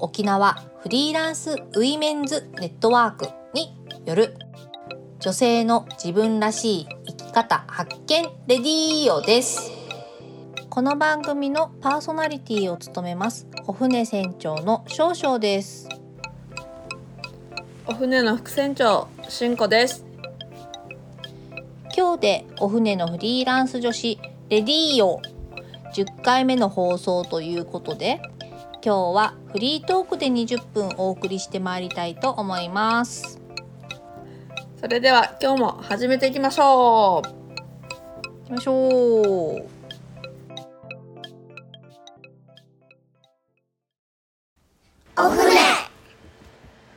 沖縄フリーランスウィメンズネットワークによる女性の自分らしい生き方発見レディオです。この番組のパーソナリティを務めますお船船長の少々です。お船の副船長しんこです。今日でお船のフリーランス女子レディオ10回目の放送ということで、今日はフリートークで20分お送りしてまいりたいと思います。それでは今日も始めていきましょう。行きましょう。お船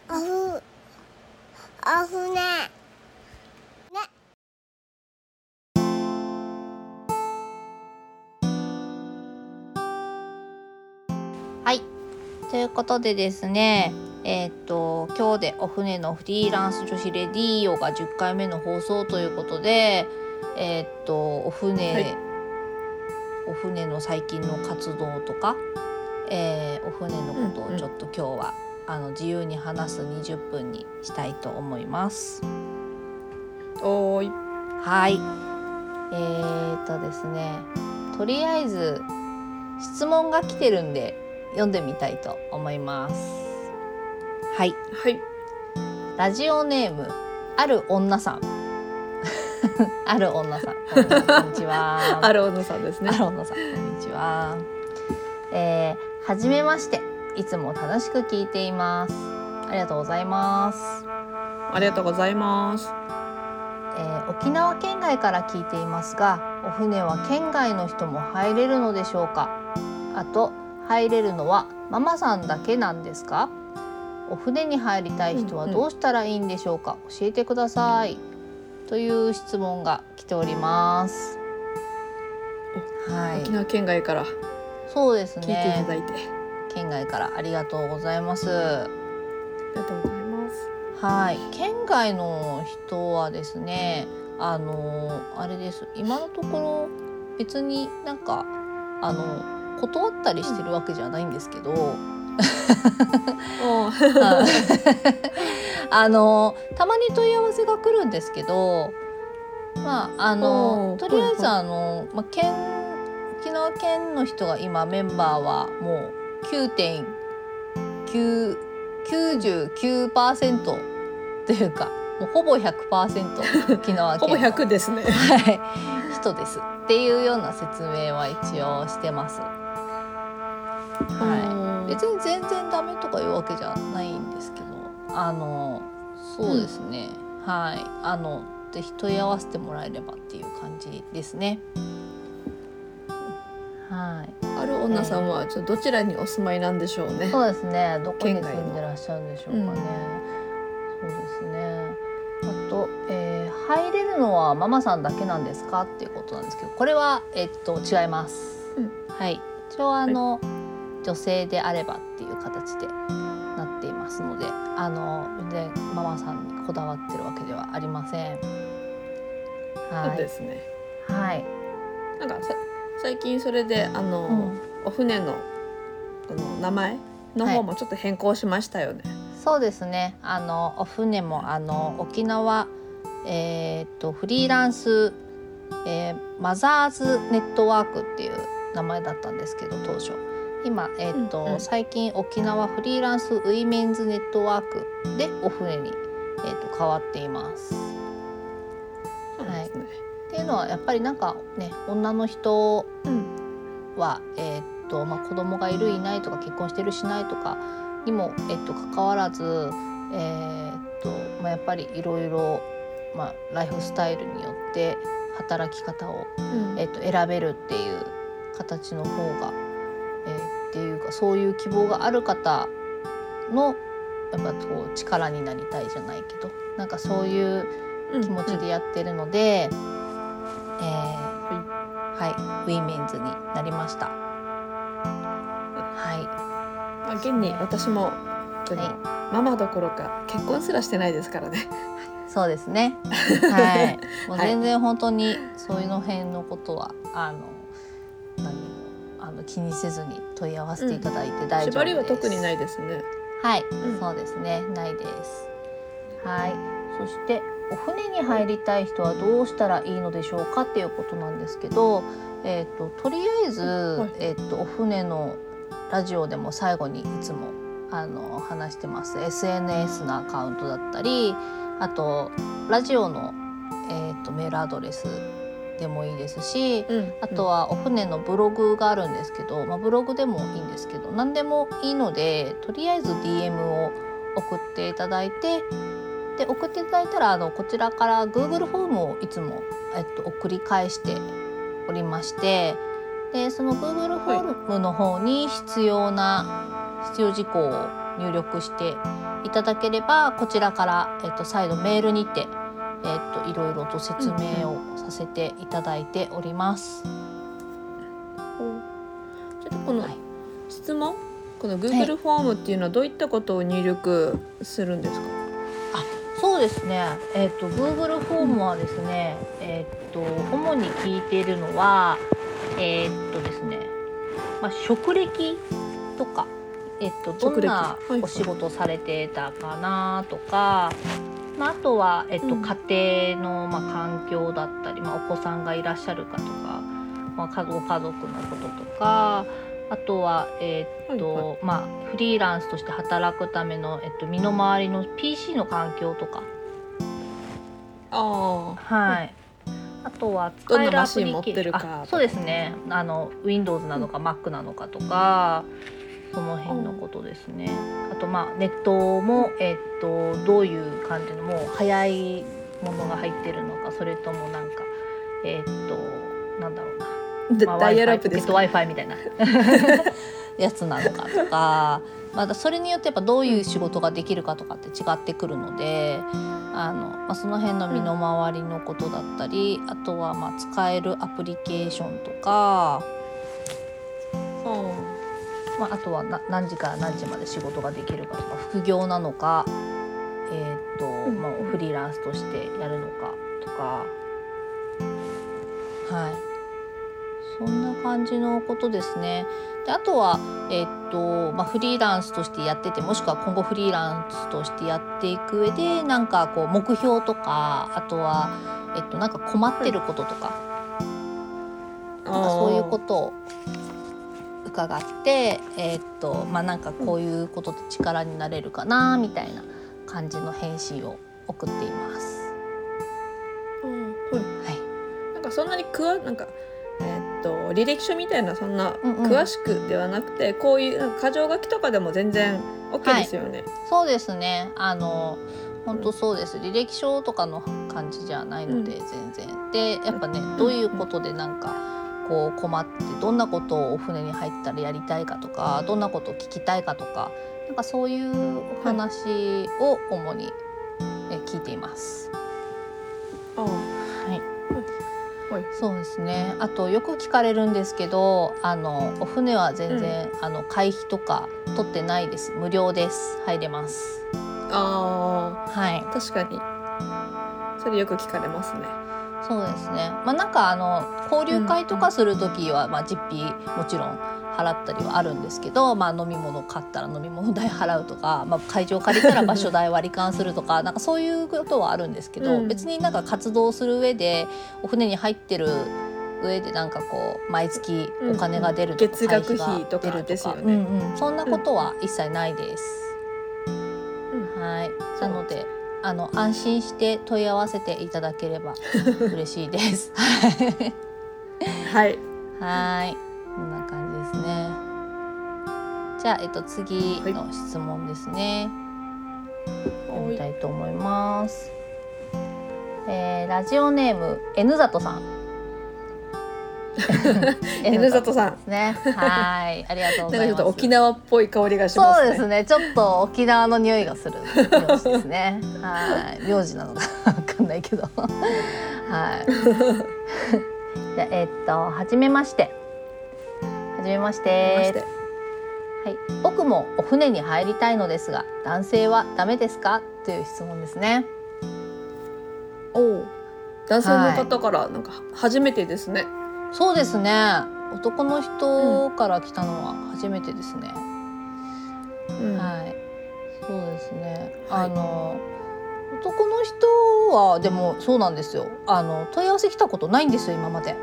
お船ということでですね、今日でお船のフリーランス女子レディオが10回目の放送ということで、お船の最近の活動とか、お船のことをちょっと今日は、自由に話す20分にしたいと思います。おーい。はい。ですね、とりあえず質問が来てるんで、読んでみたいと思います。はい。はい。ラジオネームある女さん。ある女さん。こんにちは。ある女さんですね。ある女さん。こんにちは。はじめまして。いつも楽しく聞いています。ありがとうございます。ありがとうございます。沖縄県外から聞いていますが、お船は県外の人も入れるのでしょうか。あと、入れるのはママさんだけなんですか？お船に入りたい人はどうしたらいいんでしょうか？教えてください、という質問が来ております。はい、沖縄県外からそうですね、聞いていただいて県外からありがとうございます。ありがとうございます。はい、県外の人はですね、あれです、今のところ別になんか断ったりしてるわけじゃないんですけど、たまに問い合わせが来るんですけど、とりあえず沖縄県の人が今メンバーはもう 99% というかもうほぼ 100% 沖縄県ほぼ100ですね、はい、人ですっていうような説明は一応してます。はい、別に全然ダメとかいうわけじゃないんですけど、そうですね、うん、はい、ぜひ問い合わせてもらえればっていう感じですね。はい、ある女さんはちょっとどちらにお住まいなんでしょうね。そうですね、どこに住んでらっしゃるんでしょうかね、うん、そうですね。あと、入れるのはママさんだけなんですかっていうことなんですけど、これは、違います、うん、はい、一応はい、女性であればっていう形でなっていますので、でママさんにこだわってるわけではありません。はい、そうですね。はい。なんか最近それでお船の名前の方もちょっと変更しましたよね。はい、そうですね。お船も沖縄、フリーランス、マザーズネットワークっていう名前だったんですけど当初。今、最近沖縄フリーランスウィメンズネットワークでお船に、変わっています。そうですね。はい、っていうのはやっぱりなんかね、女の人は、子供がいるいないとか結婚してるしないとかにも、関わらず、やっぱりいろいろライフスタイルによって働き方を、選べるっていう形の方がっていうか、そういう希望がある方のやっぱこう力になりたいじゃないけど、なんかそういう気持ちでやってるので、はい、ウィメンズになりました。はい。現に私も本当にママどころか結婚すらしてないですからね。そうですね。はい。もう全然本当にそういうの辺のことは気にせずに問い合わせていただいて大丈夫です。縛りは特にないですね。はい、そうですね、ないです。はい、そしてお船に入りたい人はどうしたらいいのでしょうかっていうことなんですけど、とりあえず、お船のラジオでも最後にいつも話してます SNS のアカウントだったり、あとラジオの、メールアドレスでもいいですし、あとはお船のブログがあるんですけど、ブログでもいいんですけど、何でもいいのでとりあえず DM を送っていただいて、で送っていただいたらこちらから Google フォームをいつも、送り返しておりまして、でその Google フォームの方に必要事項を入力していただければ、こちらから、再度メールにていろいろと説明をさせていただいております。ちょっとこの質問、この Google フォームっていうのはどういったことを入力するんですか？そうですね。Google フォームはですね、主に聞いているのはですね、職歴とか、どんなお仕事されてたかなとか。あとは、家庭の、環境だったり、お子さんがいらっしゃるかとか、ご家族のこととか、あとは、フリーランスとして働くための、身の回りの PC の環境とか、あとは使えるアプリケーション、そうですね、Windows なのか Mac なのかとか、その辺のことですね。あとネットも、どういう感じのもう早いものが入ってるのか、それともなんかなんだろうな、ダイヤルアップですか、Wi-Fi みたいなやつなのかとか、それによってやっぱどういう仕事ができるかとかって違ってくるので、その辺の身の回りのことだったり、あとは使えるアプリケーションとか、あとは何時から何時まで仕事ができるかとか、副業なのか、フリーランスとしてやるのかとか、そんな感じのことですね。であとは、フリーランスとしてやってて、もしくは今後フリーランスとしてやっていく上で、なんかこう目標とか、あとは、なんか困ってることとか、なんかそういうことを伺って、なんかこういうことで力になれるかなみたいな感じの返信を送っています。なんかそんなに履歴書みたいなそんな詳しくではなくて、こういうなんか箇条書きとかでも全然 OK ですよね。そうですね。本当そうです。履歴書とかの感じじゃないので全然。でやっぱね、どういうことでなんか。こう困って、どんなことをお船に入ったらやりたいかとか、どんなことを聞きたいかとか、なんかそういうお話を主に聞いています。そうですね。あとよく聞かれるんですけど、お船は全然、会費とか取ってないです。無料です。入れます。確かにそれよく聞かれますね。そうですね。なんか交流会とかするときは、実費もちろん払ったりはあるんですけど、飲み物買ったら飲み物代払うとか、会場借りたら場所代割り勘するとか、なんかそういうことはあるんですけど、別になんか活動する上で、お船に入ってる上でなんかこう毎月お金が出るとか、月額費とかですよね。そんなことは一切ないです。なので。安心して問い合わせていただければ嬉しいです。こんな感じですね。じゃあ、次の質問ですね。読みたいと思います。ラジオネーム N 里さん。N 里さんですね。はい、ありがとうございます。なんかちょっと沖縄っぽい香りがしますね。そうですね、ちょっと沖縄の匂いがする名字ですね。はい、名字なのか分かんないけどはいじゃあはじめまして。はじめまして。はい、僕もお船に入りたいのですが男性はダメですかという質問ですね。お、男性の方からなんか初めてですね。はい、そうですね、男の人から来たのは初めてですね。うん、はい、そうですね、はい、男の人はでもそうなんですよ、問い合わせ来たことないんですよ今まで。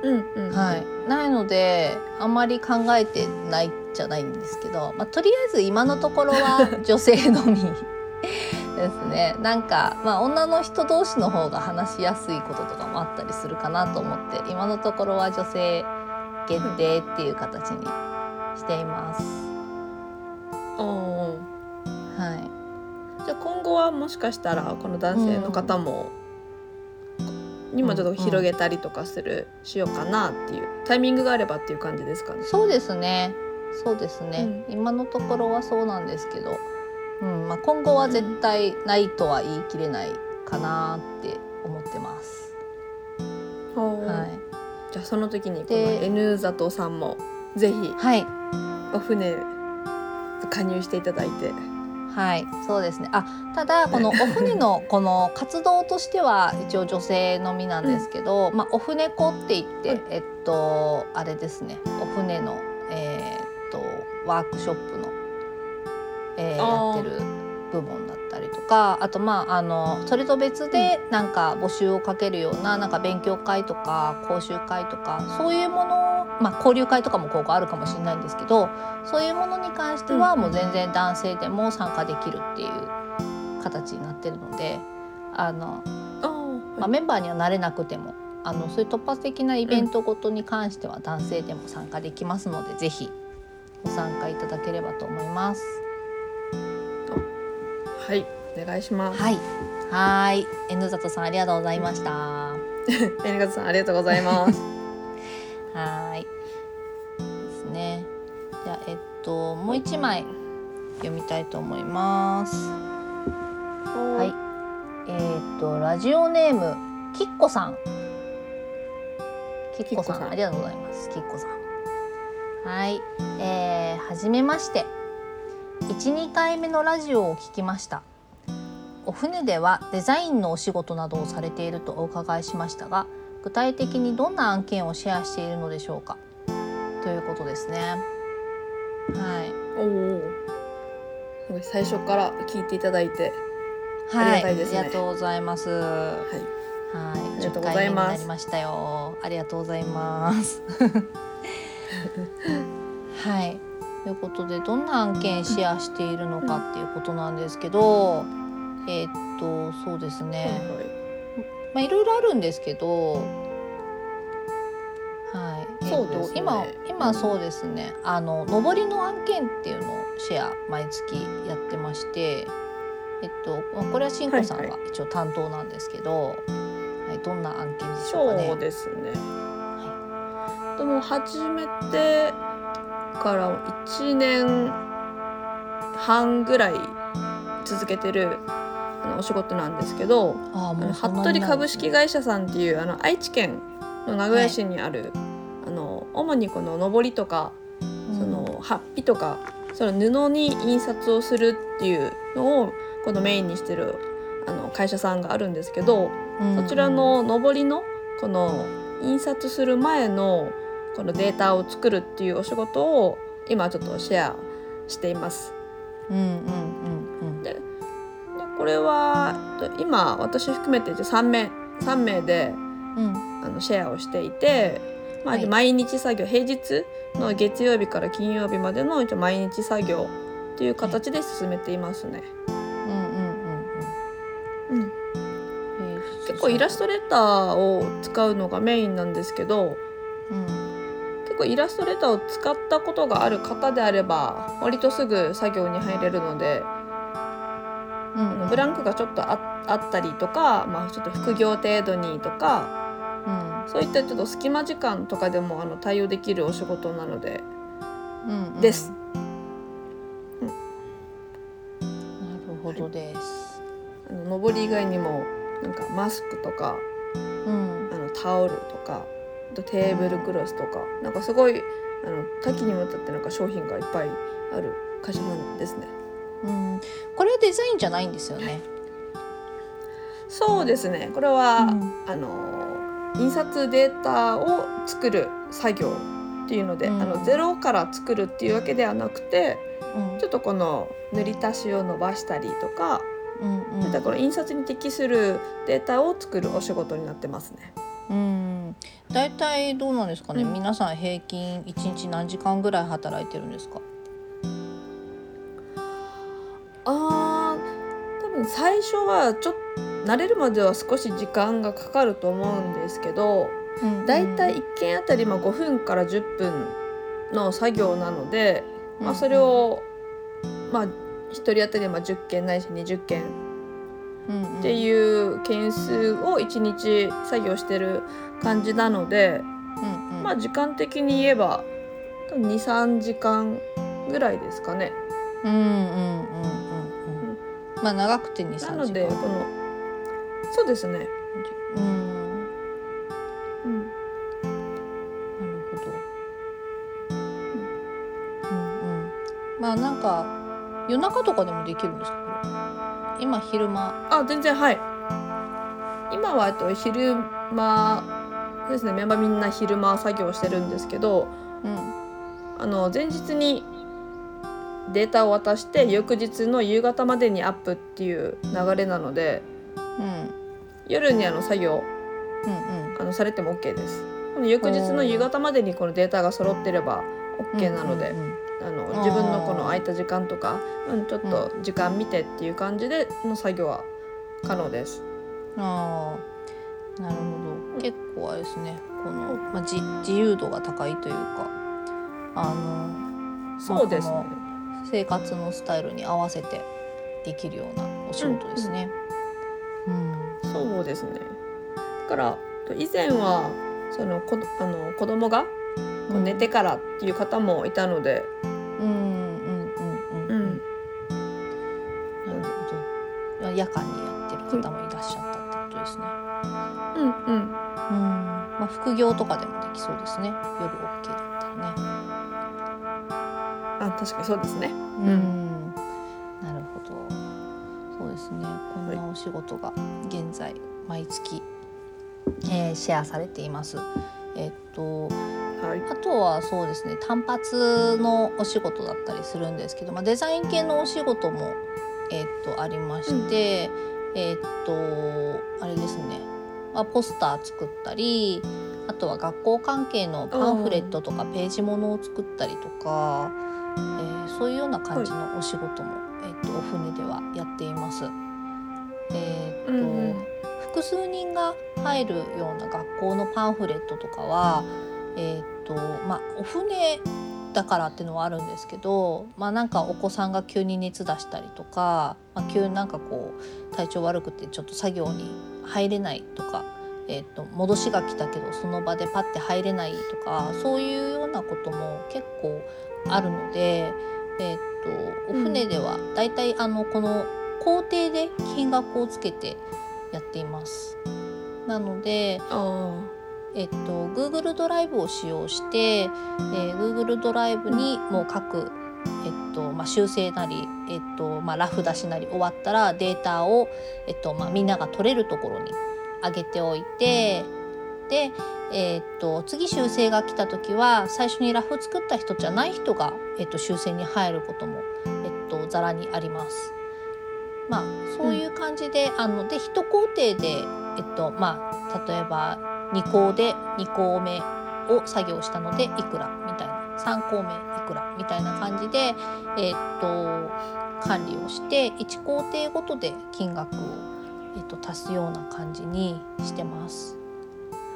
うんうんうん、はい、ないのであんまり考えてないじゃないんですけど、まあ、とりあえず今のところは女性のみですね。なんか、まあ、女の人同士の方が話しやすいこととかもあったりするかなと思って今のところは女性限定っていう形にしています。うん、お、はい、じゃあ今後はもしかしたらこの男性の方も、うんにもちょっと広げたりとかしようかなっていうタイミングがあればっていう感じですかね。そうですね、そうですね、うん、今のところはそうなんですけど、うん、まあ、今後は絶対ないとは言い切れないかなって思ってます。うん、はい、じゃあその時にこの N 里さんもぜひお船加入していただいて。はい、そうですね。あ、ただこのお船のこの活動としては一応女性のみなんですけど、うん、まあ、お船子って言って、あれですね、お船の、ワークショップの、やってる部門だったりとか、あと、まあ、それと別でなんか募集をかけるような、なんか勉強会とか講習会とかそういうものを、まあ、交流会とかも今後あるかもしれないんですけど、そういうものに関してはもう全然男性でも参加できるっていう形になってるので、まあ、メンバーにはなれなくてもそういう突発的なイベントごとに関しては男性でも参加できますので、ぜひご参加いただければと思います。はい、お願いします。はい、はい、 N 里さんありがとうございました。N 里さんありがとうございます。はいですね。じゃあもう一枚読みたいと思います。はい、ラジオネームきっこさん。きっこさんありがとうございます。きっこさん。はい、はじめまして。1、2回目のラジオを聞きました。お船ではデザインのお仕事などをされているとお伺いしましたが、具体的にどんな案件をシェアしているのでしょうかということですね。はい、お、最初から聞いていただいてありがたいですね。はい、ありがとうございます。はい、はい、10回目になりましたよ。ありがとうございます。はい、ということでどんな案件シェアしているのかっていうことなんですけど、そうですね、はいはい、まあ、いろいろあるんですけど、はい、そうですね、今そうですね、上りの案件っていうのをシェア毎月やってまして、これはしんこさんが一応担当なんですけど、はいはい、どんな案件でしょうかね。そうですね、はい、でも始めてから1年半ぐらい続けてるお仕事なんですけど、服部株式会社さんっていう愛知県の名古屋市にある、はい、主にこののぼりとかそのはっぴとかその布に印刷をするっていうのをこのメインにしてる会社さんがあるんですけど、うんうん、そちらののぼりのこの印刷する前のこのデータを作るっていうお仕事を今ちょっとシェアしています。うんうんうんうん、でこれは今私含めて3名で、うん、シェアをしていて、まあ、はい、毎日作業、平日の月曜日から金曜日までの毎日作業という形で進めていますね。結構イラストレーターを使うのがメインなんですけど、うん、結構イラストレーターを使ったことがある方であれば割とすぐ作業に入れるので、うんうん、ブランクがちょっとあったりとか、まあ、ちょっと副業程度にとか、そういったちょっと隙間時間とかでも対応できるお仕事なので、うんうん、です、うん、なるほどです、はい、上り以外にもなんかマスクとか、うん、タオルとかあとテーブルクロスとか、うん、なんかすごい多岐にわたってなんか商品がいっぱいある会社なんですね、うん、これはデザインじゃないんですよね、はい、そうですね、これは、うん、印刷データを作る作業っていうので、うん、ゼロから作るっていうわけではなくて、うん、ちょっとこの塗り足しを伸ばしたりとか、うんうん、そういったこの印刷に適するデータを作るお仕事になってますね。だいたいどうなんですかね、うん、皆さん平均1日何時間ぐらい働いてるんですか？多分最初はちょっと慣れるまでは少し時間がかかると思うんですけど、だいたい1件あたり5分から10分の作業なので、まあ、それを、まあ、1人当たり10件ないし20件っていう件数を1日作業してる感じなので、まあ、時間的に言えば 2,3 時間ぐらいですかね。まあ、長くて 2,3 時間なのでそうですね。うん、なるほど。うんうん。まあなんか夜中とかでもできるんですか？今昼間。全然はい。今は昼間ですね。メンバーみんな昼間作業してるんですけど、うん、前日にデータを渡して翌日の夕方までにアップっていう流れなので。うん、夜に作業、うんうん、されても OK です。翌日の夕方までにこのデータが揃ってれば OK なので、うんうんうん、自分のこの空いた時間とか、うん、ちょっと時間見てっていう感じでの作業は可能です。なるほど。結構あれですね、この、まあ、自由度が高いというかそうですね、まあ、生活のスタイルに合わせてできるようなお仕事ですね、うんうんうん、そうですね。だから以前は子供が寝てからっていう方もいたので、なるほど。夜間にやってる方もいらっしゃったってことですね。うんうん。まあ、副業とかでもできそうですね。夜 OK だったらね。確かにそうですね。なるほど。そうですね。こんなお仕事が現在毎月、シェアされています。あとはそうですね、単発のお仕事だったりするんですけど、まあ、デザイン系のお仕事も、ありまして、あれですね、まあ、ポスター作ったり、あとは学校関係のパンフレットとかページものを作ったりとか、そういうような感じのお仕事も、お船ではやっています。複数人が入るような学校のパンフレットとかは、まあ、お船だからっていうのはあるんですけど、まあ、なんかお子さんが急に熱出したりとか、まあ、急になんかこう体調悪くてちょっと作業に入れないとか、戻しが来たけどその場でパッて入れないとか、そういうようなことも結構あるので、お船ではだいたいこの工程で金額をつけてやっています。なので、Google ドライブを使用して、Google ドライブにもう各、まあ、修正なり、まあ、ラフ出しなり終わったらデータを、まあ、みんなが取れるところに上げておいて、で、次修正が来た時は最初にラフ作った人じゃない人が、修正に入ることも、ざらにあります。まあ、そういう感じで、で1工程で、まあ、例えば2項で2項目を作業したのでいくらみたいな、3項目いくらみたいな感じで、管理をして1工程ごとで金額を、足すような感じにしてます。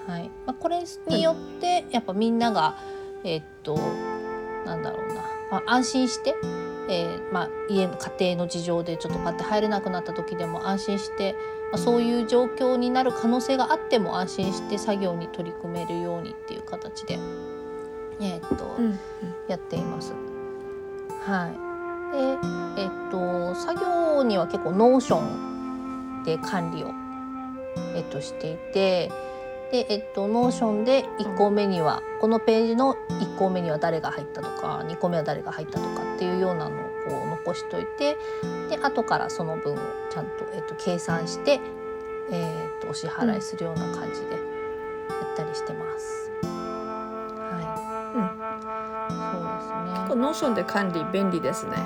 はい。まあ、これによってやっぱみんながなんだろうな、まあ、安心して家庭の事情でちょっとパッて入れなくなった時でも安心して、そういう状況になる可能性があっても安心して作業に取り組めるようにっていう形で、やっています。はい。で、作業には結構ノーションで管理を、していて、で、ノーションで1項目にはこのページの1項目には誰が入ったとか2項目は誰が入ったとかっていうようなのをこう残しといて、で後からその分をちゃんと、計算して、お支払いするような感じでやったりしてます、はい、そうですね。ノーションで管理便利ですね。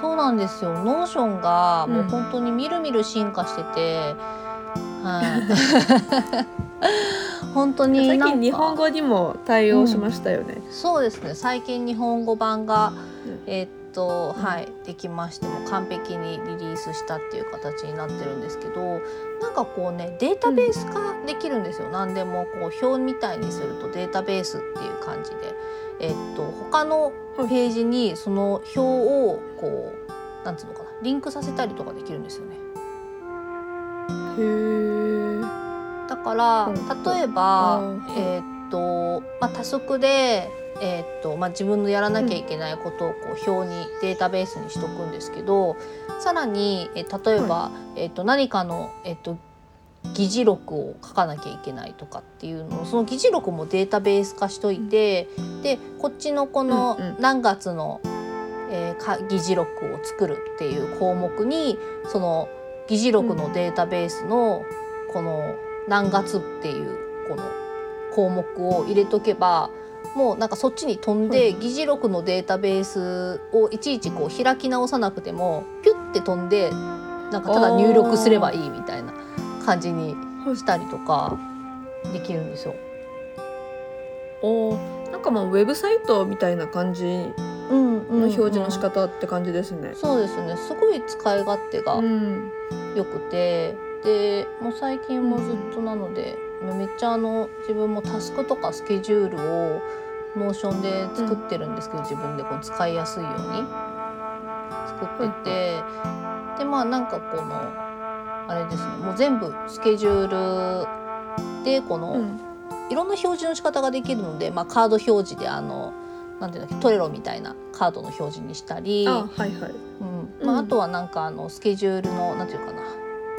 そうなんですよ。ノーションがもう本当にみるみる進化してて、本当に最近日本語にも対応しましたよね、そうですね。最近日本語版が、できましても完璧にリリースしたっていう形になってるんですけど、なんかこうねデータベース化できるんですよ、何でもこう表みたいにするとデータベースっていう感じで、他のページにその表をこうなんつうのかなリンクさせたりとかできるんですよね。だから例えば、多速で、自分のやらなきゃいけないことをこう表にデータベースにしとくんですけど、さらに、例えば、何かの、議事録を書かなきゃいけないとかっていうのをその議事録もデータベース化しといて、でこっちのこの何月の、議事録を作るっていう項目にその議事録のデータベースのこの何月っていうこの項目を入れとけばもうなんかそっちに飛んで議事録のデータベースをいちいちこう開き直さなくてもピュッて飛んでなんかただ入力すればいいみたいな感じにしたりとかできるんですよ。なんかもうウェブサイトみたいな感じの表示の仕方って感じですね、そうですね。すごい使い勝手がよくて、でもう最近もずっとなので、めっちゃ自分もタスクとかスケジュールをノーションで作ってるんですけど、自分でこう使いやすいように作ってて、でなんかこのあれですね、もう全部スケジュールでこの、いろんな表示の仕方ができるので、カード表示でなんていうんだっけ、トレロみたいなカードの表示にしたり、あとはなんかスケジュールのなんていうかな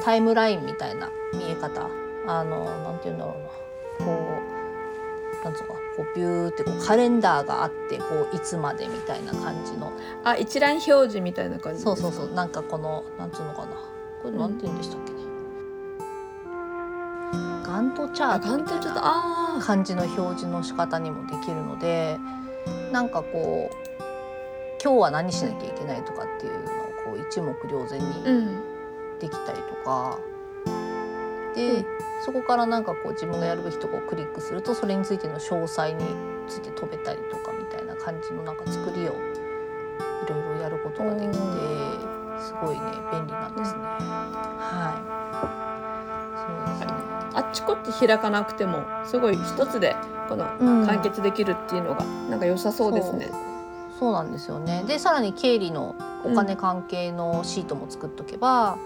タイムラインみたいな見え方、なんていうんだろうな、こうなんつうかこうビューってこうカレンダーがあってこういつまでみたいな感じの一覧表示みたいな感じですか。そうそうそう、なんかこのなんつうのかな、これなんていうんでしたっけね、ガントチャートみたいな感じの表示の仕方にもできるので、なんかこう今日は何しなきゃいけないとかっていうのをこう一目瞭然にできたりとか、でそこからなんかこう自分がやるべきとこをクリックするとそれについての詳細について飛べたりとかみたいな感じのなんか作りをいろいろやることができて、すごいね便利なんですね、そうですね。あっちこっち開かなくてもすごい一つでこの完結できるっていうのがなんか良さそうですね、そうなんですよね。でさらに経理のお金関係のシートも作っとけば、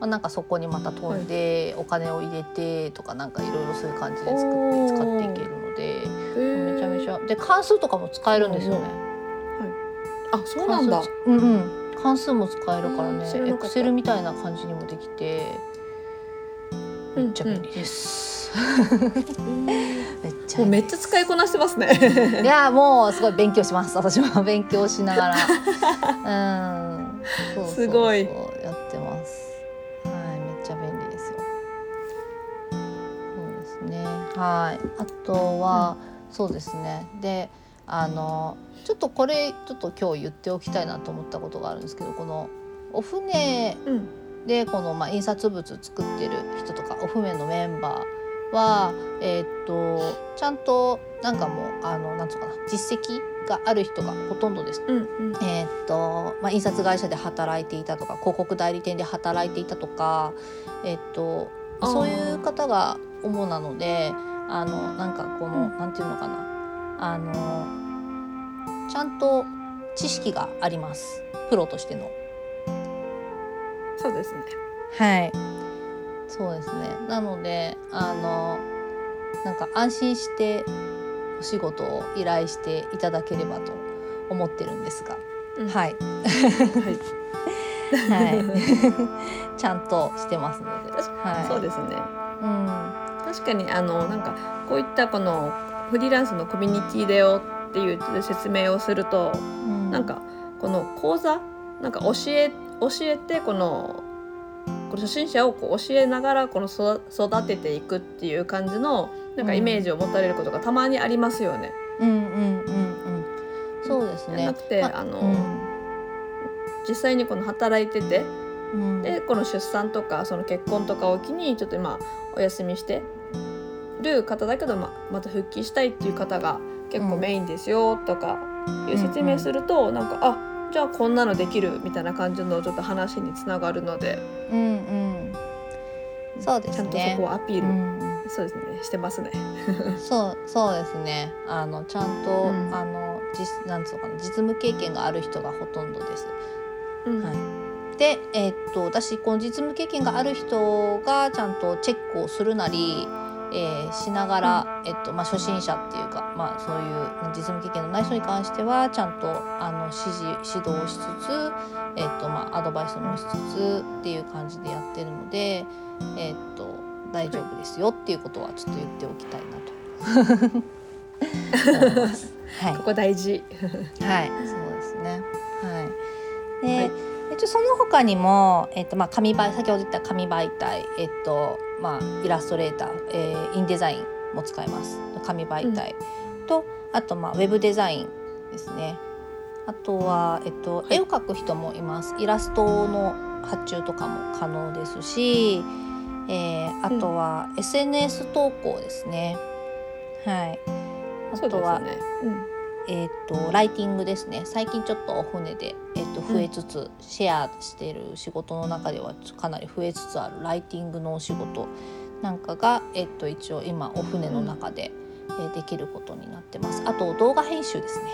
なんかそこにまた飛んでお金を入れてとかなんかいろいろそういう感じで作って使っていけるので、めちゃめちゃで関数とかも使えるんですよね、あ、そうなんだ、関数も使えるからね、エクセルみたいな感じにもできてめっちゃ便利です、めっちゃ使いこなしてますねいやもうすごい勉強します、私も勉強しながらすごいやってます、めっちゃ便利ですよ。そうですね、あとは、そうですね。でちょっとこれちょっと今日言っておきたいなと思ったことがあるんですけど、このお船、でこの印刷物作ってる人とかお船のメンバーは、ちゃんとなんかもうなんつうかな実績がある人がほとんどです、印刷会社で働いていたとか広告代理店で働いていたとか、そういう方が主なので、なんかこのなんていうのかなちゃんと知識があります。プロとしての。そうですね。はい。そうですね。なのでなんか安心してお仕事を依頼していただければと思ってるんですが、うん、はい、はい、ちゃんとしてますので、はい、そうですね、うん、確かになんかこういったこのフリーランスのコミュニティだよっていう説明をすると、うん、なんかこの講座なんか教えてこの初心者をこう教えながらこの育てていくっていう感じのなんかイメージを持たれることがたまにありますよね。うんうんうんうん、そうですね。なくて実際にこの働いてて、うん、でこの出産とかその結婚とかを機にちょっと今お休みしてる方だけど、また復帰したいっていう方が結構メインですよとかいう説明すると、うんうんうん、なんかあじゃあこんなのできるみたいな感じのちょっと話につながるので、うんうん、そうですね、ちゃんとそこをアピール、うん、そうですね、してますね。そうですね、ちゃんと、うん、なんつうのかな、実務経験がある人がほとんどです、うんはい、で、私この実務経験がある人がちゃんとチェックをするなり、しながら、初心者っていうか、そういう実務経験のない人に関してはちゃんと指導しつつ、アドバイスもしつつっていう感じでやってるので、大丈夫ですよっていうことはちょっと言っておきたいなと思います、はい、ここ大事はい、そうですね、はいではいその他にも、紙媒体、先ほど言った紙媒体、イラストレーター、インデザインも使います。紙媒体と、あとウェブデザインですね。あとは、絵を描く人もいます。イラストの発注とかも可能ですし、あとは SNS 投稿ですね。はい。あとは、そうですね。ライティングですね。最近ちょっとお船で、増えつつ、シェアしてる仕事の中ではかなり増えつつあるライティングのお仕事なんかが、一応今お船の中で、できることになってます。あと動画編集ですね。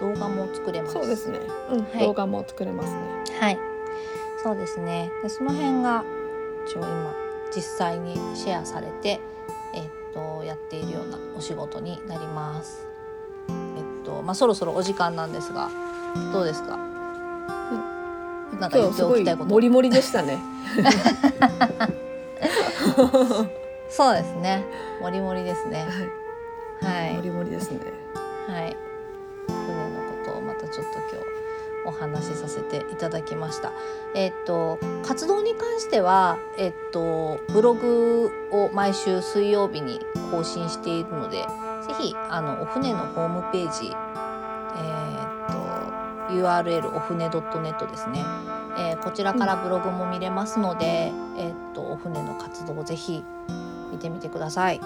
動画も作れます。そうですね、うんはい、動画も作れますね。はい、そうですね。でその辺が一応今実際にシェアされて、やっているようなお仕事になります。そろそろお時間なんですがどうですか？なんか言っておきたいこと。モリモリでしたね。そうですね。モリモリですね。はい。モリモリですね。はい。船のことをまたちょっと今日お話しさせていただきました。活動に関してはブログを毎週水曜日に更新しているので、ぜひお船のホームページ、URL お船 .net ですね、こちらからブログも見れますので、お船の活動をぜひ見てみてください。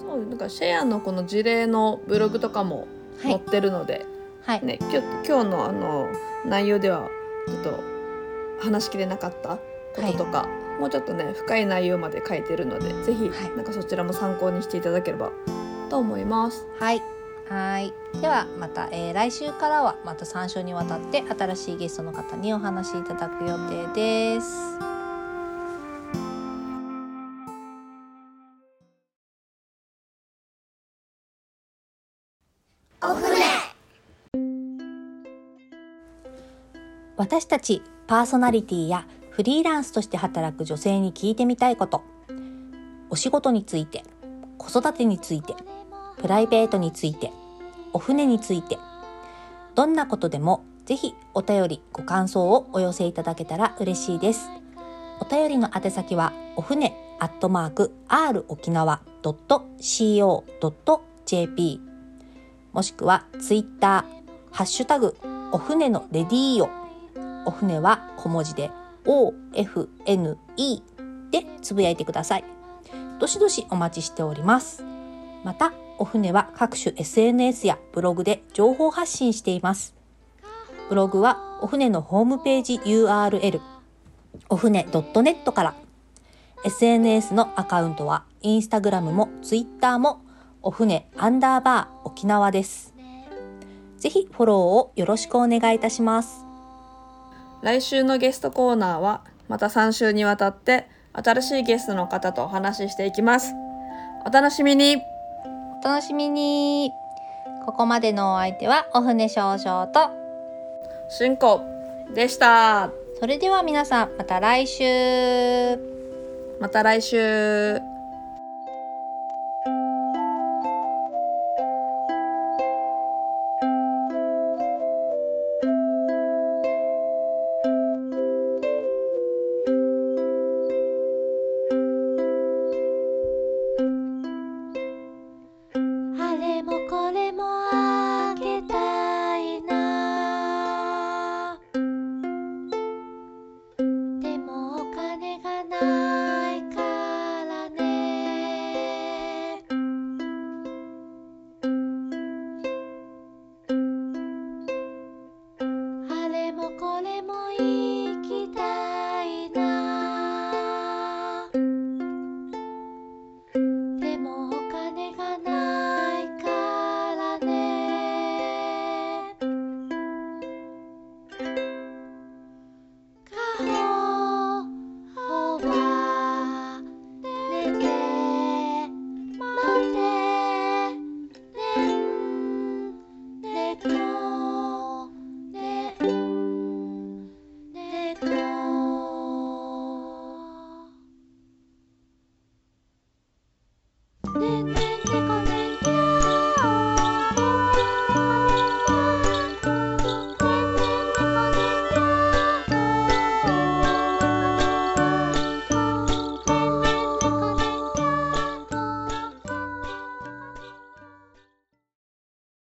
そうなんかシェアのこの事例のブログとかも載ってるので、はいはいね、今日の内容ではちょっと話しきれなかったこととか、はい、もうちょっとね深い内容まで書いてるのでぜひ、はい、なんかそちらも参考にしていただければと思います。はい、ではまた、来週からはまた3週にわたって新しいゲストの方にお話しいただく予定です。お船。私たちパーソナリティやフリーランスとして働く女性に聞いてみたいこと、お仕事について、子育てについて、プライベートについて、お船について、どんなことでもぜひお便りご感想をお寄せいただけたら嬉しいです。お便りの宛先はお船@rokinawa.co.jp もしくはツイッター#お船のレディーオ。お船は小文字で OFNE でつぶやいてください。どしどしお待ちしております。またお船は各種 SNS やブログで情報発信しています。ブログはお船のホームページ URL お船 .net から、SNS のアカウントはインスタグラムもツイッターもお船_沖縄です。ぜひフォローをよろしくお願いいたします。来週のゲストコーナーはまた3週にわたって新しいゲストの方とお話ししていきます。お楽しみに。お楽しみに。ここまでのお相手はお船少々としんこでした。それでは皆さん、また来週。また来週。